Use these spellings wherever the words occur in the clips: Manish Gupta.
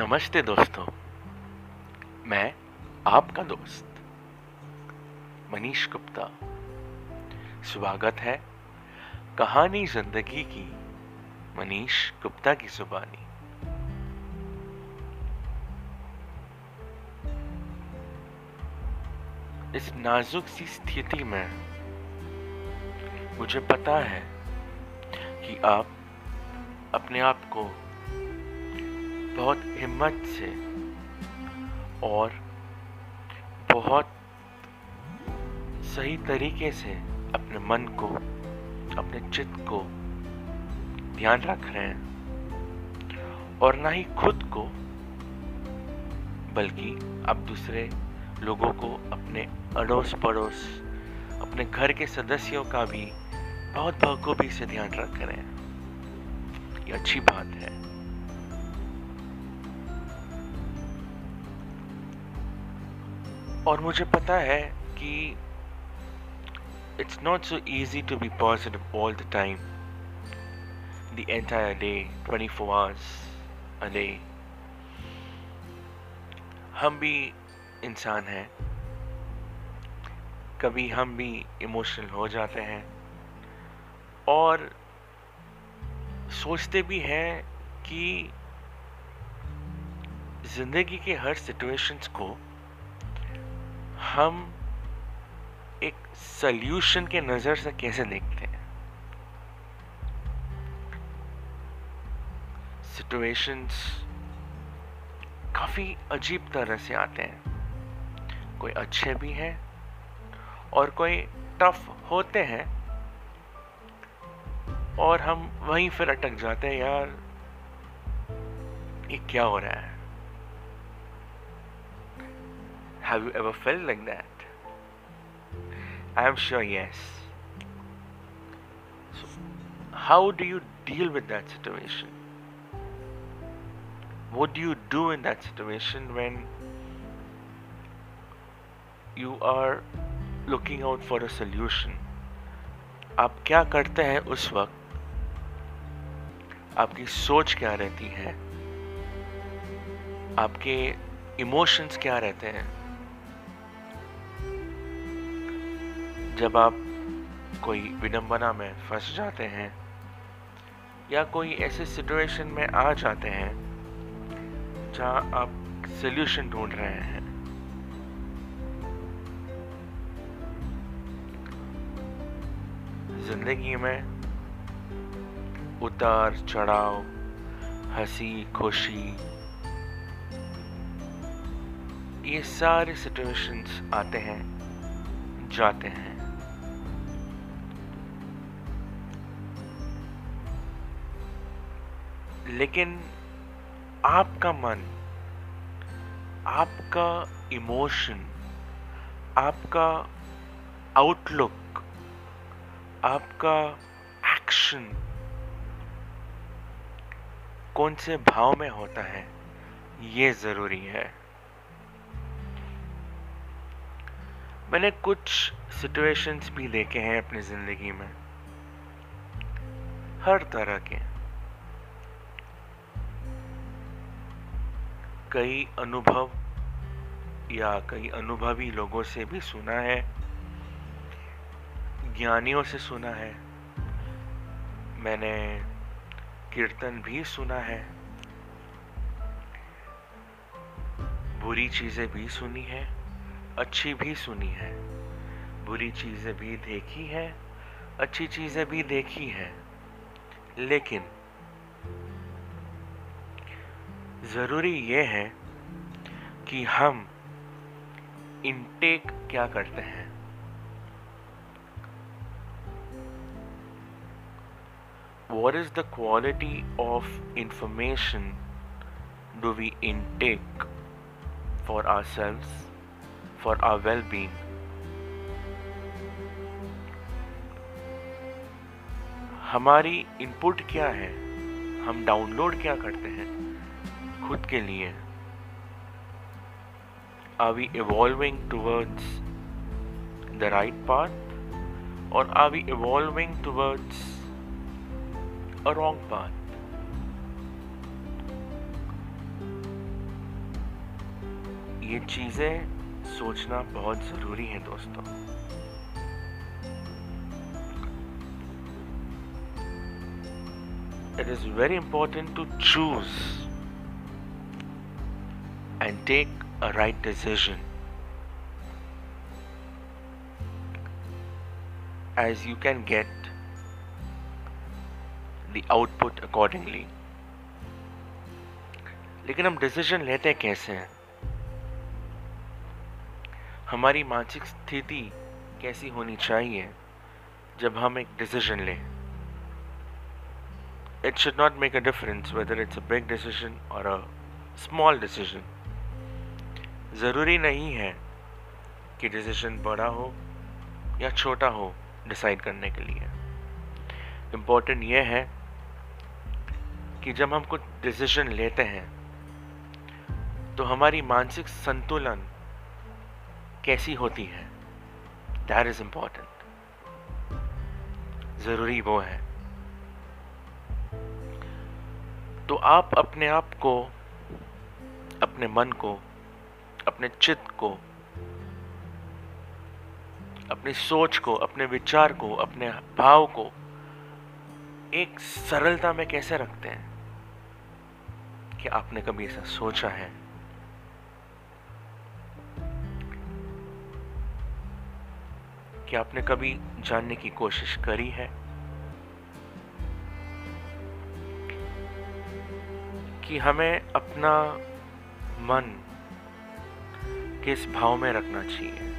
नमस्ते दोस्तों, मैं आपका दोस्त मनीष गुप्ता स्वागत है कहानी जिंदगी की मनीष गुप्ता की जुबानी। इस नाजुक सी स्थिति में मुझे पता है कि आप अपने आप को बहुत हिम्मत से और बहुत सही तरीके से अपने मन को, अपने चित्त को ध्यान रख रहे हैं और ना ही खुद को बल्कि आप दूसरे लोगों को, अपने अड़ोस पड़ोस, अपने घर के सदस्यों का भी बहुत बखूबी से ध्यान रख रहे हैं। ये अच्छी बात है। और मुझे पता है कि it's not so easy to be positive all the time, the entire day, 24 hours a day. हम भी इंसान हैं, कभी हम भी इमोशनल हो जाते हैं और सोचते भी हैं कि ज़िंदगी के हर सिचुएशंस को हम एक सॉल्यूशन के नज़र से कैसे देखते हैं। सिचुएशंस काफ़ी अजीब तरह से आते हैं, कोई अच्छे भी हैं और कोई टफ होते हैं और हम वहीं फिर अटक जाते हैं, यार ये क्या हो रहा है। Have you ever felt like that? I am sure yes. So, how do you deal with that situation? What do you do in that situation when you are looking out for a solution? आप क्या करते हैं उस वक्त? आपकी सोच क्या रहती है? आपके इमोशंस क्या रहते हैं? जब आप कोई विडंबना में फंस जाते हैं या कोई ऐसे सिचुएशन में आ जाते हैं जहाँ आप सॉल्यूशन ढूंढ रहे हैं, जिंदगी में उतार चढ़ाव, हंसी खुशी, ये सारे सिचुएशंस आते हैं जाते हैं। लेकिन आपका मन, आपका इमोशन, आपका आउटलुक, आपका एक्शन कौन से भाव में होता है, ये ज़रूरी है। मैंने कुछ सिचुएशंस भी देखे हैं अपनी ज़िंदगी में, हर तरह के, कई अनुभव या कई अनुभवी लोगों से भी सुना है, ज्ञानियों से सुना है, मैंने कीर्तन भी सुना है, बुरी चीज़ें भी सुनी है, अच्छी भी सुनी है, बुरी चीज़ें भी देखी है, अच्छी चीज़ें भी देखी है। लेकिन ज़रूरी ये है कि हम इनटेक क्या करते हैं। What is the quality of information do we intake for ourselves, for our well-being? हमारी इनपुट क्या है, हम डाउनलोड क्या करते हैं खुद के लिए। Are we evolving towards the right path और are we evolving towards a wrong path. ये चीज़ें सोचना बहुत ज़रूरी है दोस्तों। It is very important to choose and take a right decision. As you can get the output accordingly. लेकिन हम डिसीजन लेते कैसे हैं, हमारी मानसिक स्थिति कैसी होनी चाहिए जब हम एक डिसीजन लें। It should not make a difference whether it's a big decision or a small decision. ज़रूरी नहीं है कि डिसीजन बड़ा हो या छोटा हो डिसाइड करने के लिए। इम्पोर्टेंट ये है कि जब हम कुछ डिसीजन लेते हैं तो हमारी मानसिक संतुलन कैसी होती है, दैट इज़ इम्पोर्टेंट, ज़रूरी वो है। तो आप अपने आप को, अपने मन को, अपने चित्त को, अपनी सोच को, अपने विचार को, अपने भाव को एक सरलता में कैसे रखते हैं कि आपने कभी ऐसा सोचा है। क्या आपने कभी जानने की कोशिश करी है कि हमें अपना मन किस भाव में रखना चाहिए,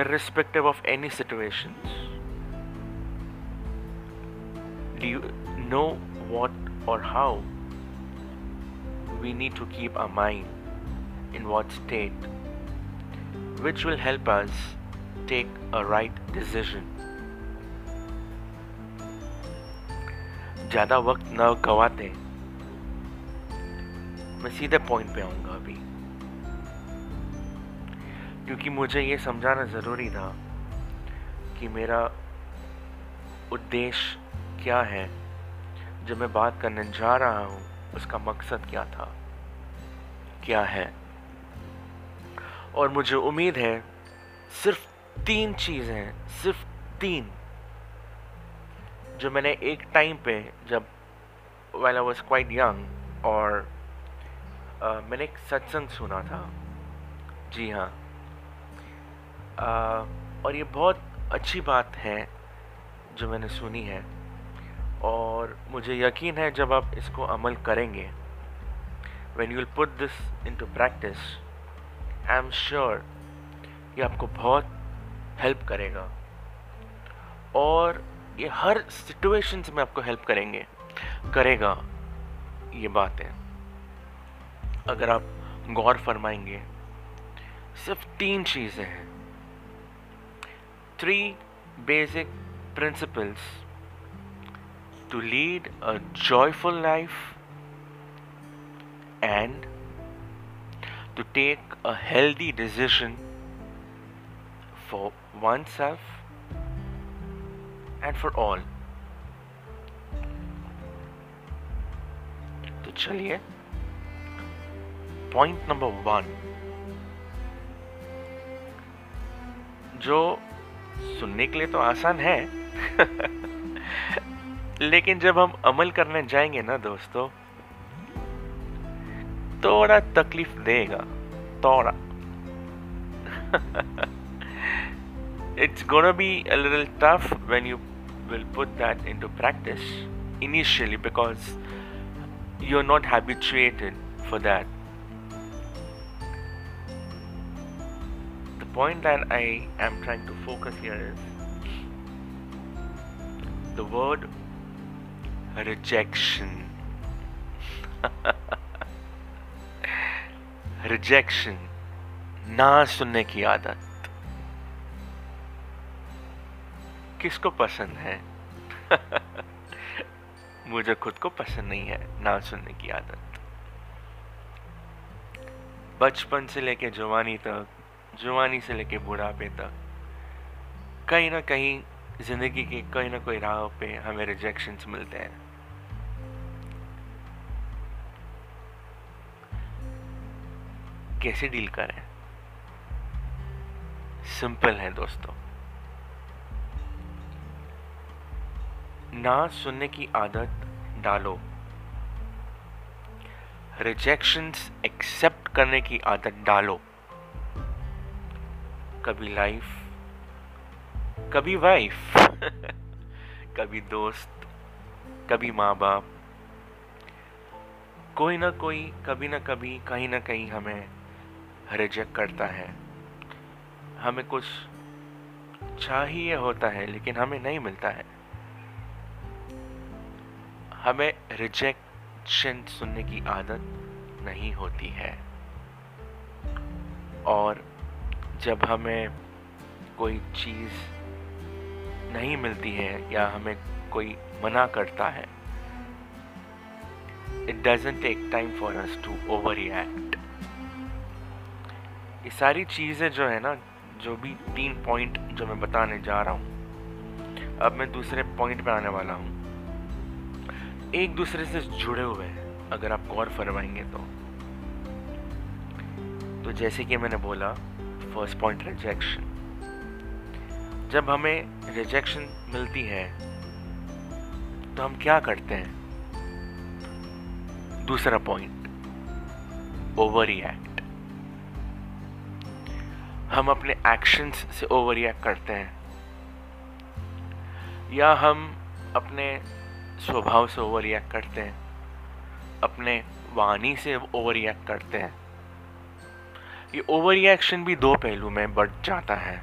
irrespective of any situations. Do you know what और how we need to keep our mind in what state, which will help us take a right decision. ज़्यादा वक्त न गवाते मैं सीधे पॉइंट पे आऊँगा अभी, क्योंकि मुझे ये समझाना ज़रूरी था कि मेरा उद्देश्य क्या है, जो मैं बात करने जा रहा हूँ उसका मकसद क्या था, क्या है। और मुझे उम्मीद है सिर्फ 3 चीज़ें हैं, सिर्फ 3 जो मैंने एक टाइम पे जब when I was quite young और मैंने एक सत्संग सुना था, जी हाँ, और ये बहुत अच्छी बात है जो मैंने सुनी है और मुझे यकीन है जब आप इसको अमल करेंगे, when you will put this into practice, I am sure ये आपको बहुत हेल्प करेगा और ये हर सिचुएशंस में आपको हेल्प करेगा। ये बातें अगर आप गौर फरमाएंगे, सिर्फ 3 चीज़ें हैं, 3 basic principles to lead a joyful life and to take a healthy decision for oneself and for all. तो चलिए पॉइंट नंबर 1 जो सुनने के लिए तो आसान है लेकिन जब हम अमल करने जाएंगे ना दोस्तों, थोड़ा तकलीफ देगा, थोड़ा it's gonna be a little tough when you will put that into practice initially because you are not habituated for that. The point that I am trying to focus here is the word rejection. Rejection, ना सुनने की आदत किसको पसंद है मुझे खुद को पसंद नहीं है ना सुनने की आदत। बचपन से लेके जवानी तक, जवानी से लेके बुढ़ापे तक कहीं ना कहीं जिंदगी के कहीं ना कोई राह पे हमें रिजेक्शंस मिलते हैं। कैसे डील करें? सिंपल है दोस्तों, ना सुनने की आदत डालो, रिजेक्शंस एक्सेप्ट करने की आदत डालो। कभी लाइफ, कभी वाइफ कभी दोस्त, कभी माँ बाप, कोई ना कोई कभी ना कभी कहीं ना कहीं हमें रिजेक्ट करता है। हमें कुछ चाहिए होता है लेकिन हमें नहीं मिलता है। हमें रिजेक्शन सुनने की आदत नहीं होती है। और जब हमें कोई चीज़ नहीं मिलती है या हमें कोई मना करता है, it doesn't take time for us to over react. ये सारी चीज़ें जो है ना, जो भी 3 पॉइंट जो मैं बताने जा रहा हूँ, अब मैं दूसरे पॉइंट पे आने वाला हूँ, एक दूसरे से जुड़े हुए हैं अगर आप गौर फरमाएंगे तो जैसे कि मैंने बोला, फर्स्ट पॉइंट रिजेक्शन। जब हमें रिजेक्शन मिलती है तो हम क्या करते हैं? दूसरा पॉइंट, ओवर रिएक्ट। हम अपने एक्शंस से ओवर रिएक्ट करते हैं या हम अपने स्वभाव से ओवर रिएक्ट करते हैं, अपने वाणी से ओवर रिएक्ट करते हैं। ये ओवर रिएक्शन भी 2 पहलू में बढ़ जाता है,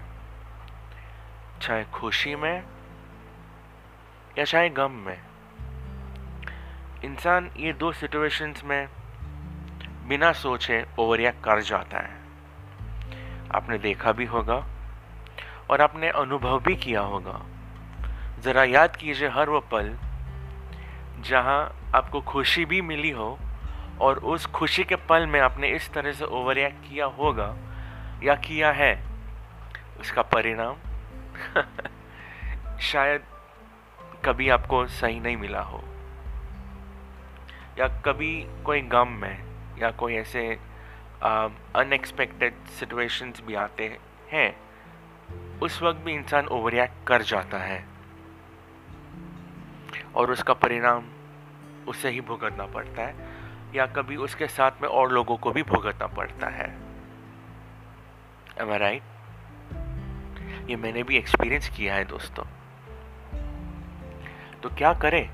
चाहे खुशी में या चाहे गम में। इंसान ये 2 सिचुएशंस में बिना सोचे ओवर रिएक्ट कर जाता है। आपने देखा भी होगा और आपने अनुभव भी किया होगा। ज़रा याद कीजिए हर वो पल जहाँ आपको खुशी भी मिली हो और उस खुशी के पल में आपने इस तरह से ओवर रिएक्ट किया होगा या किया है। उसका परिणाम शायद कभी आपको सही नहीं मिला हो। या कभी कोई गम में या कोई ऐसे अनएक्सपेक्टेड सिचुएशंस भी आते हैं, उस वक्त भी इंसान ओवर रिएक्ट कर जाता है और उसका परिणाम उसे ही भुगतना पड़ता है या कभी उसके साथ में और लोगों को भी भुगतना पड़ता है। Am I right? ये मैंने भी एक्सपीरियंस किया है दोस्तों। तो क्या करें?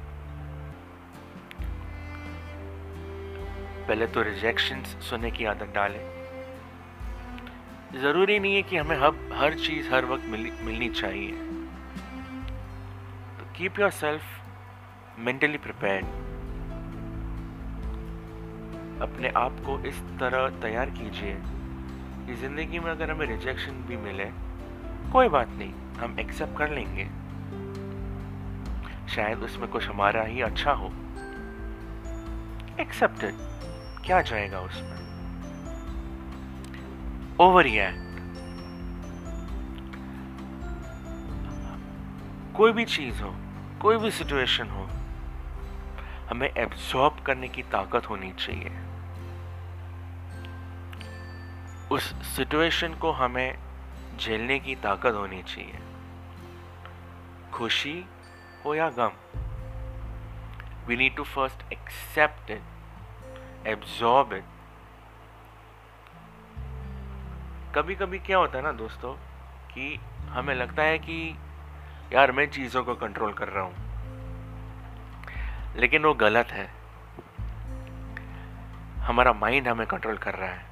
पहले तो रिजेक्शंस सुनने की आदत डालें। ज़रूरी नहीं है कि हमें हर चीज़ हर वक्त मिलनी चाहिए। तो keep yourself mentally prepared. अपने आप को इस तरह तैयार कीजिए कि ज़िंदगी में अगर हमें रिजेक्शन भी मिले, कोई बात नहीं, हम एक्सेप्ट कर लेंगे। शायद उसमें कुछ हमारा ही अच्छा हो। एक्सेप्टेड, क्या जाएगा उसमें? Over react. कोई भी चीज़ हो, कोई भी सिचुएशन हो, हमें एब्जॉर्ब करने की ताकत होनी चाहिए। उस सिचुएशन को हमें झेलने की ताकत होनी चाहिए, खुशी हो या गम। We need to first accept it, absorb it. कभी कभी क्या होता है ना दोस्तों, कि हमें लगता है कि यार मैं चीज़ों को कंट्रोल कर रहा हूँ, लेकिन वो गलत है। हमारा माइंड हमें कंट्रोल कर रहा है।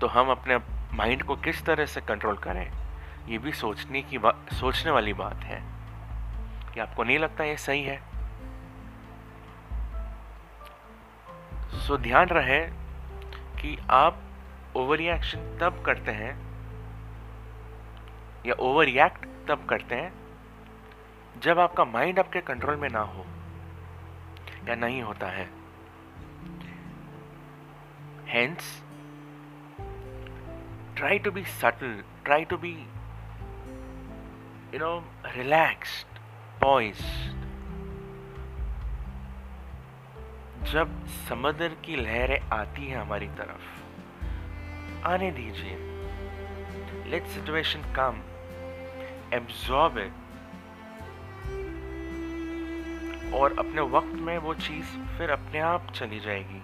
तो हम अपने माइंड को किस तरह से कंट्रोल करें, ये भी सोचने वाली बात है। कि आपको नहीं लगता ये सही है? सो ध्यान रहे कि आप ओवर रिएक्शन तब करते हैं या ओवर रिएक्ट तब करते हैं जब आपका माइंड आपके कंट्रोल में ना हो या नहीं होता है। Hence try to be subtle, try to be, relaxed, poised। जब समुद्र की लहरें आती हैं हमारी तरफ, आने दीजिए, let situation come, absorb it, और अपने वक्त में वो चीज फिर अपने आप चली जाएगी।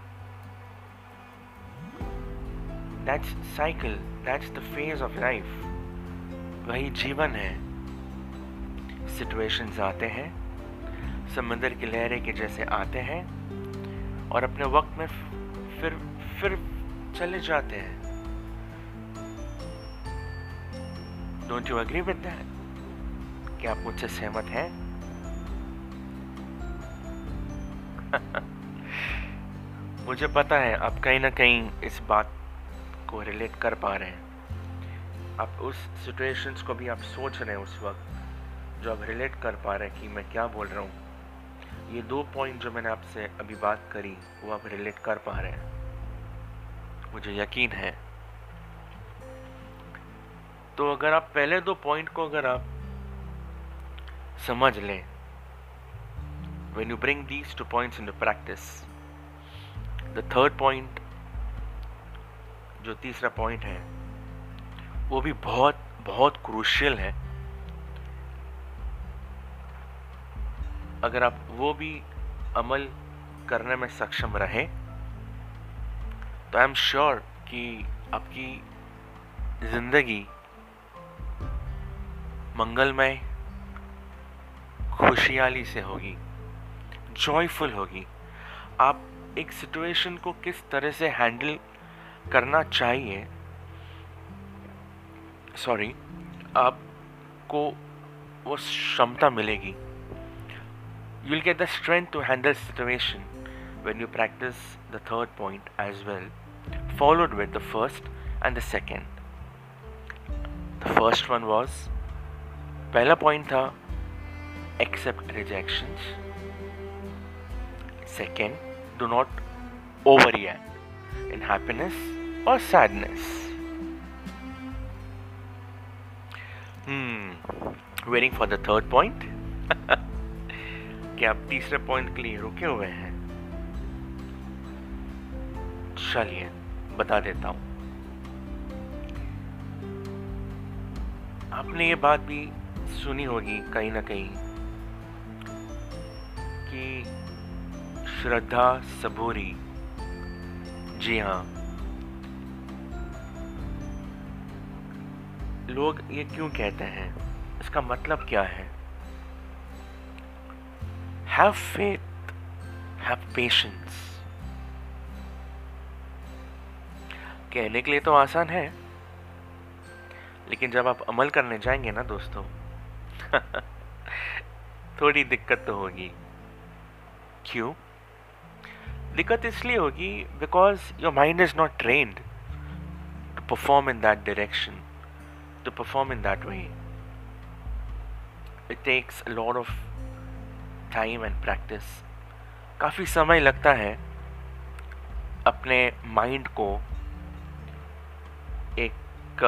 That's cycle, that's the phase of life, वही जीवन है। सिचुएशंस आते हैं समुद्र की लहरें के जैसे आते हैं और अपने वक्त में फिर चले जाते हैं। Don't you agree with that? क्या आप मुझसे सहमत हैं? मुझे पता है आप कहीं ना कहीं इस बात को रिलेट कर पा रहे हैं। आप उस सिचुएशंस को भी आप सोच रहे हैं उस वक्त, जो आप रिलेट कर पा रहे हैं कि मैं क्या बोल रहा हूँ। ये दो पॉइंट जो मैंने आपसे अभी बात करी वो आप रिलेट कर पा रहे हैं, मुझे यकीन है। तो अगर आप पहले दो पॉइंट को अगर आप समझ लें, when you bring these two points into practice, the third point, जो तीसरा पॉइंट है, वो भी बहुत बहुत क्रूशियल है। अगर आप वो भी अमल करने में सक्षम रहें तो आई एम श्योर कि आपकी ज़िंदगी मंगलमय, खुशहाली से होगी, जॉयफुल होगी। आप एक सिचुएशन को किस तरह से हैंडल करना चाहिए, सॉरी, आपको वो क्षमता मिलेगी। You'll get the strength to handle situation when you practice the third point as well, followed with the first and the second. The first one was, पहला point था accept rejections. Second, do not overreact in happiness or sadness. Waiting for the third point. कि आप तीसरे point के लिए रुके हुए हैं। चलिए बता देता हूं। आपने ये बात भी सुनी होगी कहीं ना कहीं कि श्रद्धा सबूरी, जी हाँ, लोग ये क्यों कहते हैं, इसका मतलब क्या है? Have faith, have patience. कहने के लिए तो आसान है, लेकिन जब आप अमल करने जाएंगे ना दोस्तों, थोड़ी दिक्कत तो होगी। क्यों? दिक्कत इसलिए होगी because your mind is not trained to perform in that direction, to perform in that way. It takes a lot of time and practice, काफ़ी समय लगता है अपने माइंड को एक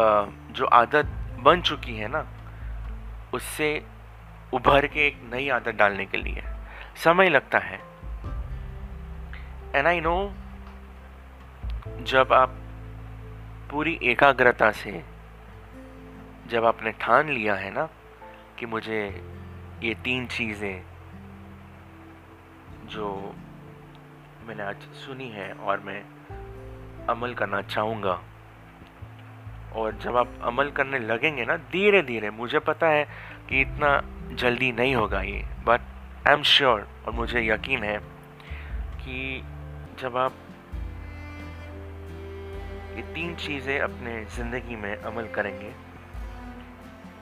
जो आदत बन चुकी है ना, उससे उभर के एक नई आदत डालने के लिए समय लगता है। एंड आई नो, जब आप पूरी एकाग्रता से, जब आपने ठान लिया है ना कि मुझे ये तीन चीज़ें जो मैंने आज सुनी है और मैं अमल करना चाहूँगा, और जब आप अमल करने लगेंगे ना धीरे धीरे, मुझे पता है कि इतना जल्दी नहीं होगा ये, बट आई एम श्योर, और मुझे यकीन है कि जब आप ये तीन चीज़ें अपने ज़िंदगी में अमल करेंगे,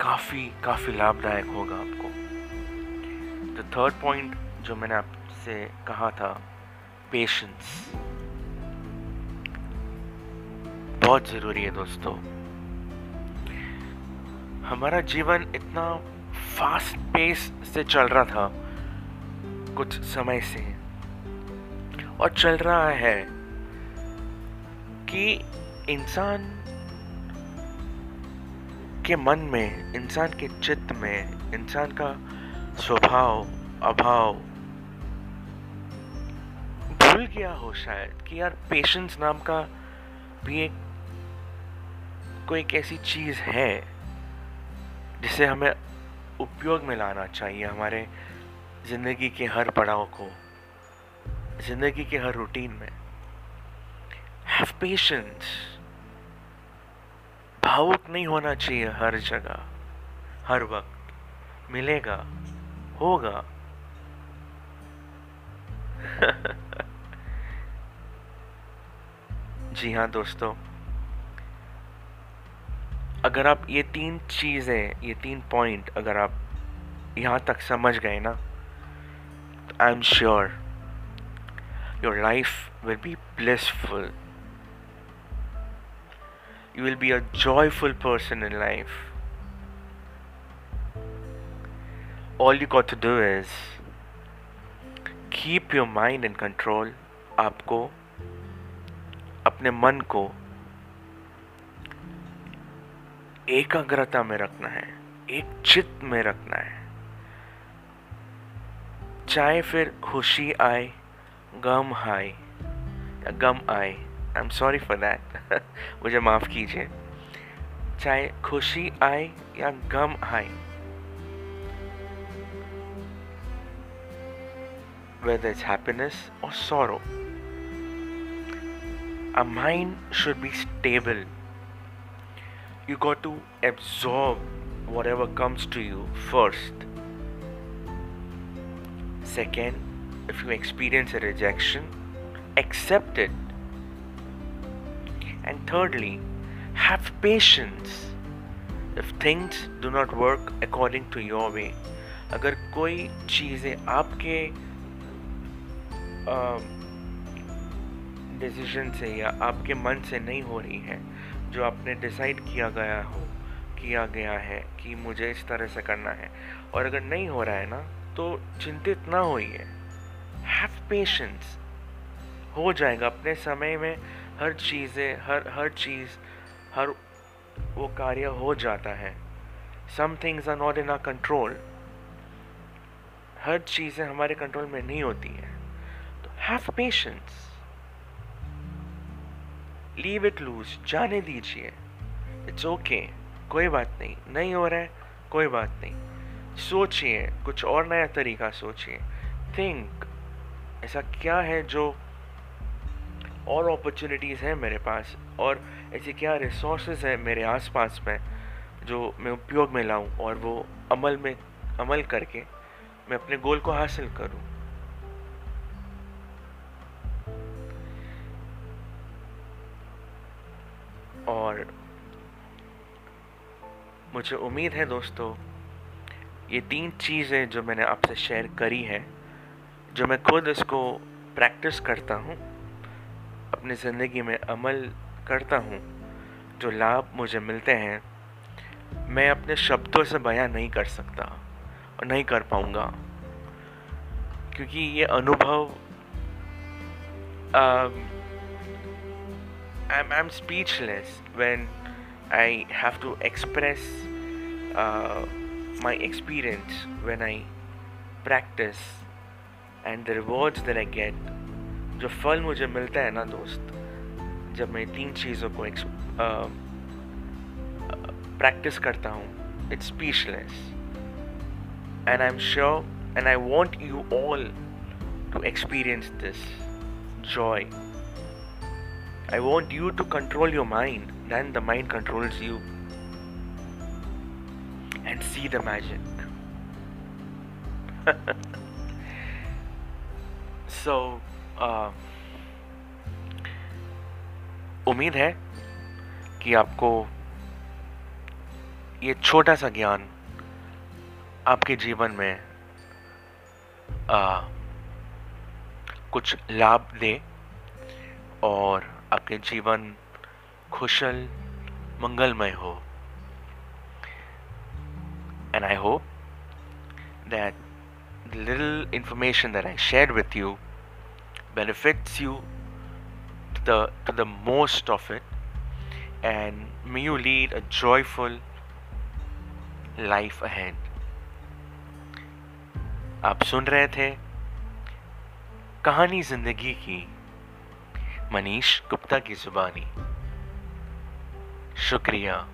काफ़ी लाभदायक होगा आपको। तो थर्ड पॉइंट जो मैंने आप से कहा था, पेशेंस बहुत ज़रूरी है दोस्तों। हमारा जीवन इतना फास्ट पेस से चल रहा था कुछ समय से, और चल रहा है कि इंसान के मन में, इंसान के चित्त में, इंसान का स्वभाव, अभाव भूल गया हो शायद कि यार पेशेंस नाम का भी एक कोई एक ऐसी चीज़ है जिसे हमें उपयोग में लाना चाहिए हमारे ज़िंदगी के हर पड़ाव को, ज़िंदगी के हर रूटीन में। हैव पेशेंस, भावुक नहीं होना चाहिए हर जगह हर वक्त, मिलेगा होगा। जी हाँ दोस्तों, अगर आप ये तीन चीज़ें, ये तीन पॉइंट अगर आप यहाँ तक समझ गए ना, तो I am sure your life will be blissful, you will be a joyful person in life. All you got to do is keep your mind in control. आपको अपने मन को एकाग्रता में रखना है, एक चित्त में रखना है, चाहे फिर खुशी आए गम आए या गम आए, I am sorry for that, मुझे माफ़ कीजिए, चाहे खुशी आए या गम आए, whether it's happiness or sorrow, our mind should be stable. You got to absorb whatever comes to you first. Second, if you experience a rejection, accept it. And thirdly, have patience if things do not work according to your way. अगर कोई चीज़ें आपके decision से या आपके मन से नहीं हो रही हैं, जो आपने डिसाइड किया गया है कि मुझे इस तरह से करना है, और अगर नहीं हो रहा है ना, तो चिंतित ना होइए, have patience, हो जाएगा अपने समय में। हर चीज़ वो कार्य हो जाता है। Some things are not in our control, हर चीज़ें हमारे कंट्रोल में नहीं होती हैं, तो have patience, leave it loose, जाने दीजिए, इट्स ओके, कोई बात नहीं, नहीं हो रहा है कोई बात नहीं, सोचिए कुछ और नया तरीका सोचिए, थिंक ऐसा क्या है जो और अपॉर्चुनिटीज़ हैं मेरे पास, और ऐसे क्या रिसोर्सेज हैं मेरे आसपास में जो मैं उपयोग में लाऊं और वो अमल करके मैं अपने गोल को हासिल करूं। और मुझे उम्मीद है दोस्तों, ये तीन चीज़ें जो मैंने आपसे शेयर करी हैं, जो मैं खुद इसको प्रैक्टिस करता हूं, अपनी ज़िंदगी में अमल करता हूँ, जो लाभ मुझे मिलते हैं मैं अपने शब्दों से बयां नहीं कर सकता और नहीं कर पाऊँगा, क्योंकि ये अनुभव I am speechless when I have to express my experience, when I practice and the rewards that I get, जो फल मुझे मिलता है ना दोस्त, जब मैं तीन चीज़ों को प्रैक्टिस करता हूँ, it's speechless. And I am sure and I want you all to experience this joy. I want you to control your mind then the mind controls you, and see the magic. So उम्मीद है कि आपको ये छोटा सा ज्ञान आपके जीवन में कुछ लाभ दे और आपके जीवन खुशल मंगलमय हो। And I hope that the little information that I shared with you benefits you to the most of it, and may you lead a joyful life ahead. आप सुन रहे थे कहानी जिंदगी की मनीष गुप्ता की जुबानी। शुक्रिया।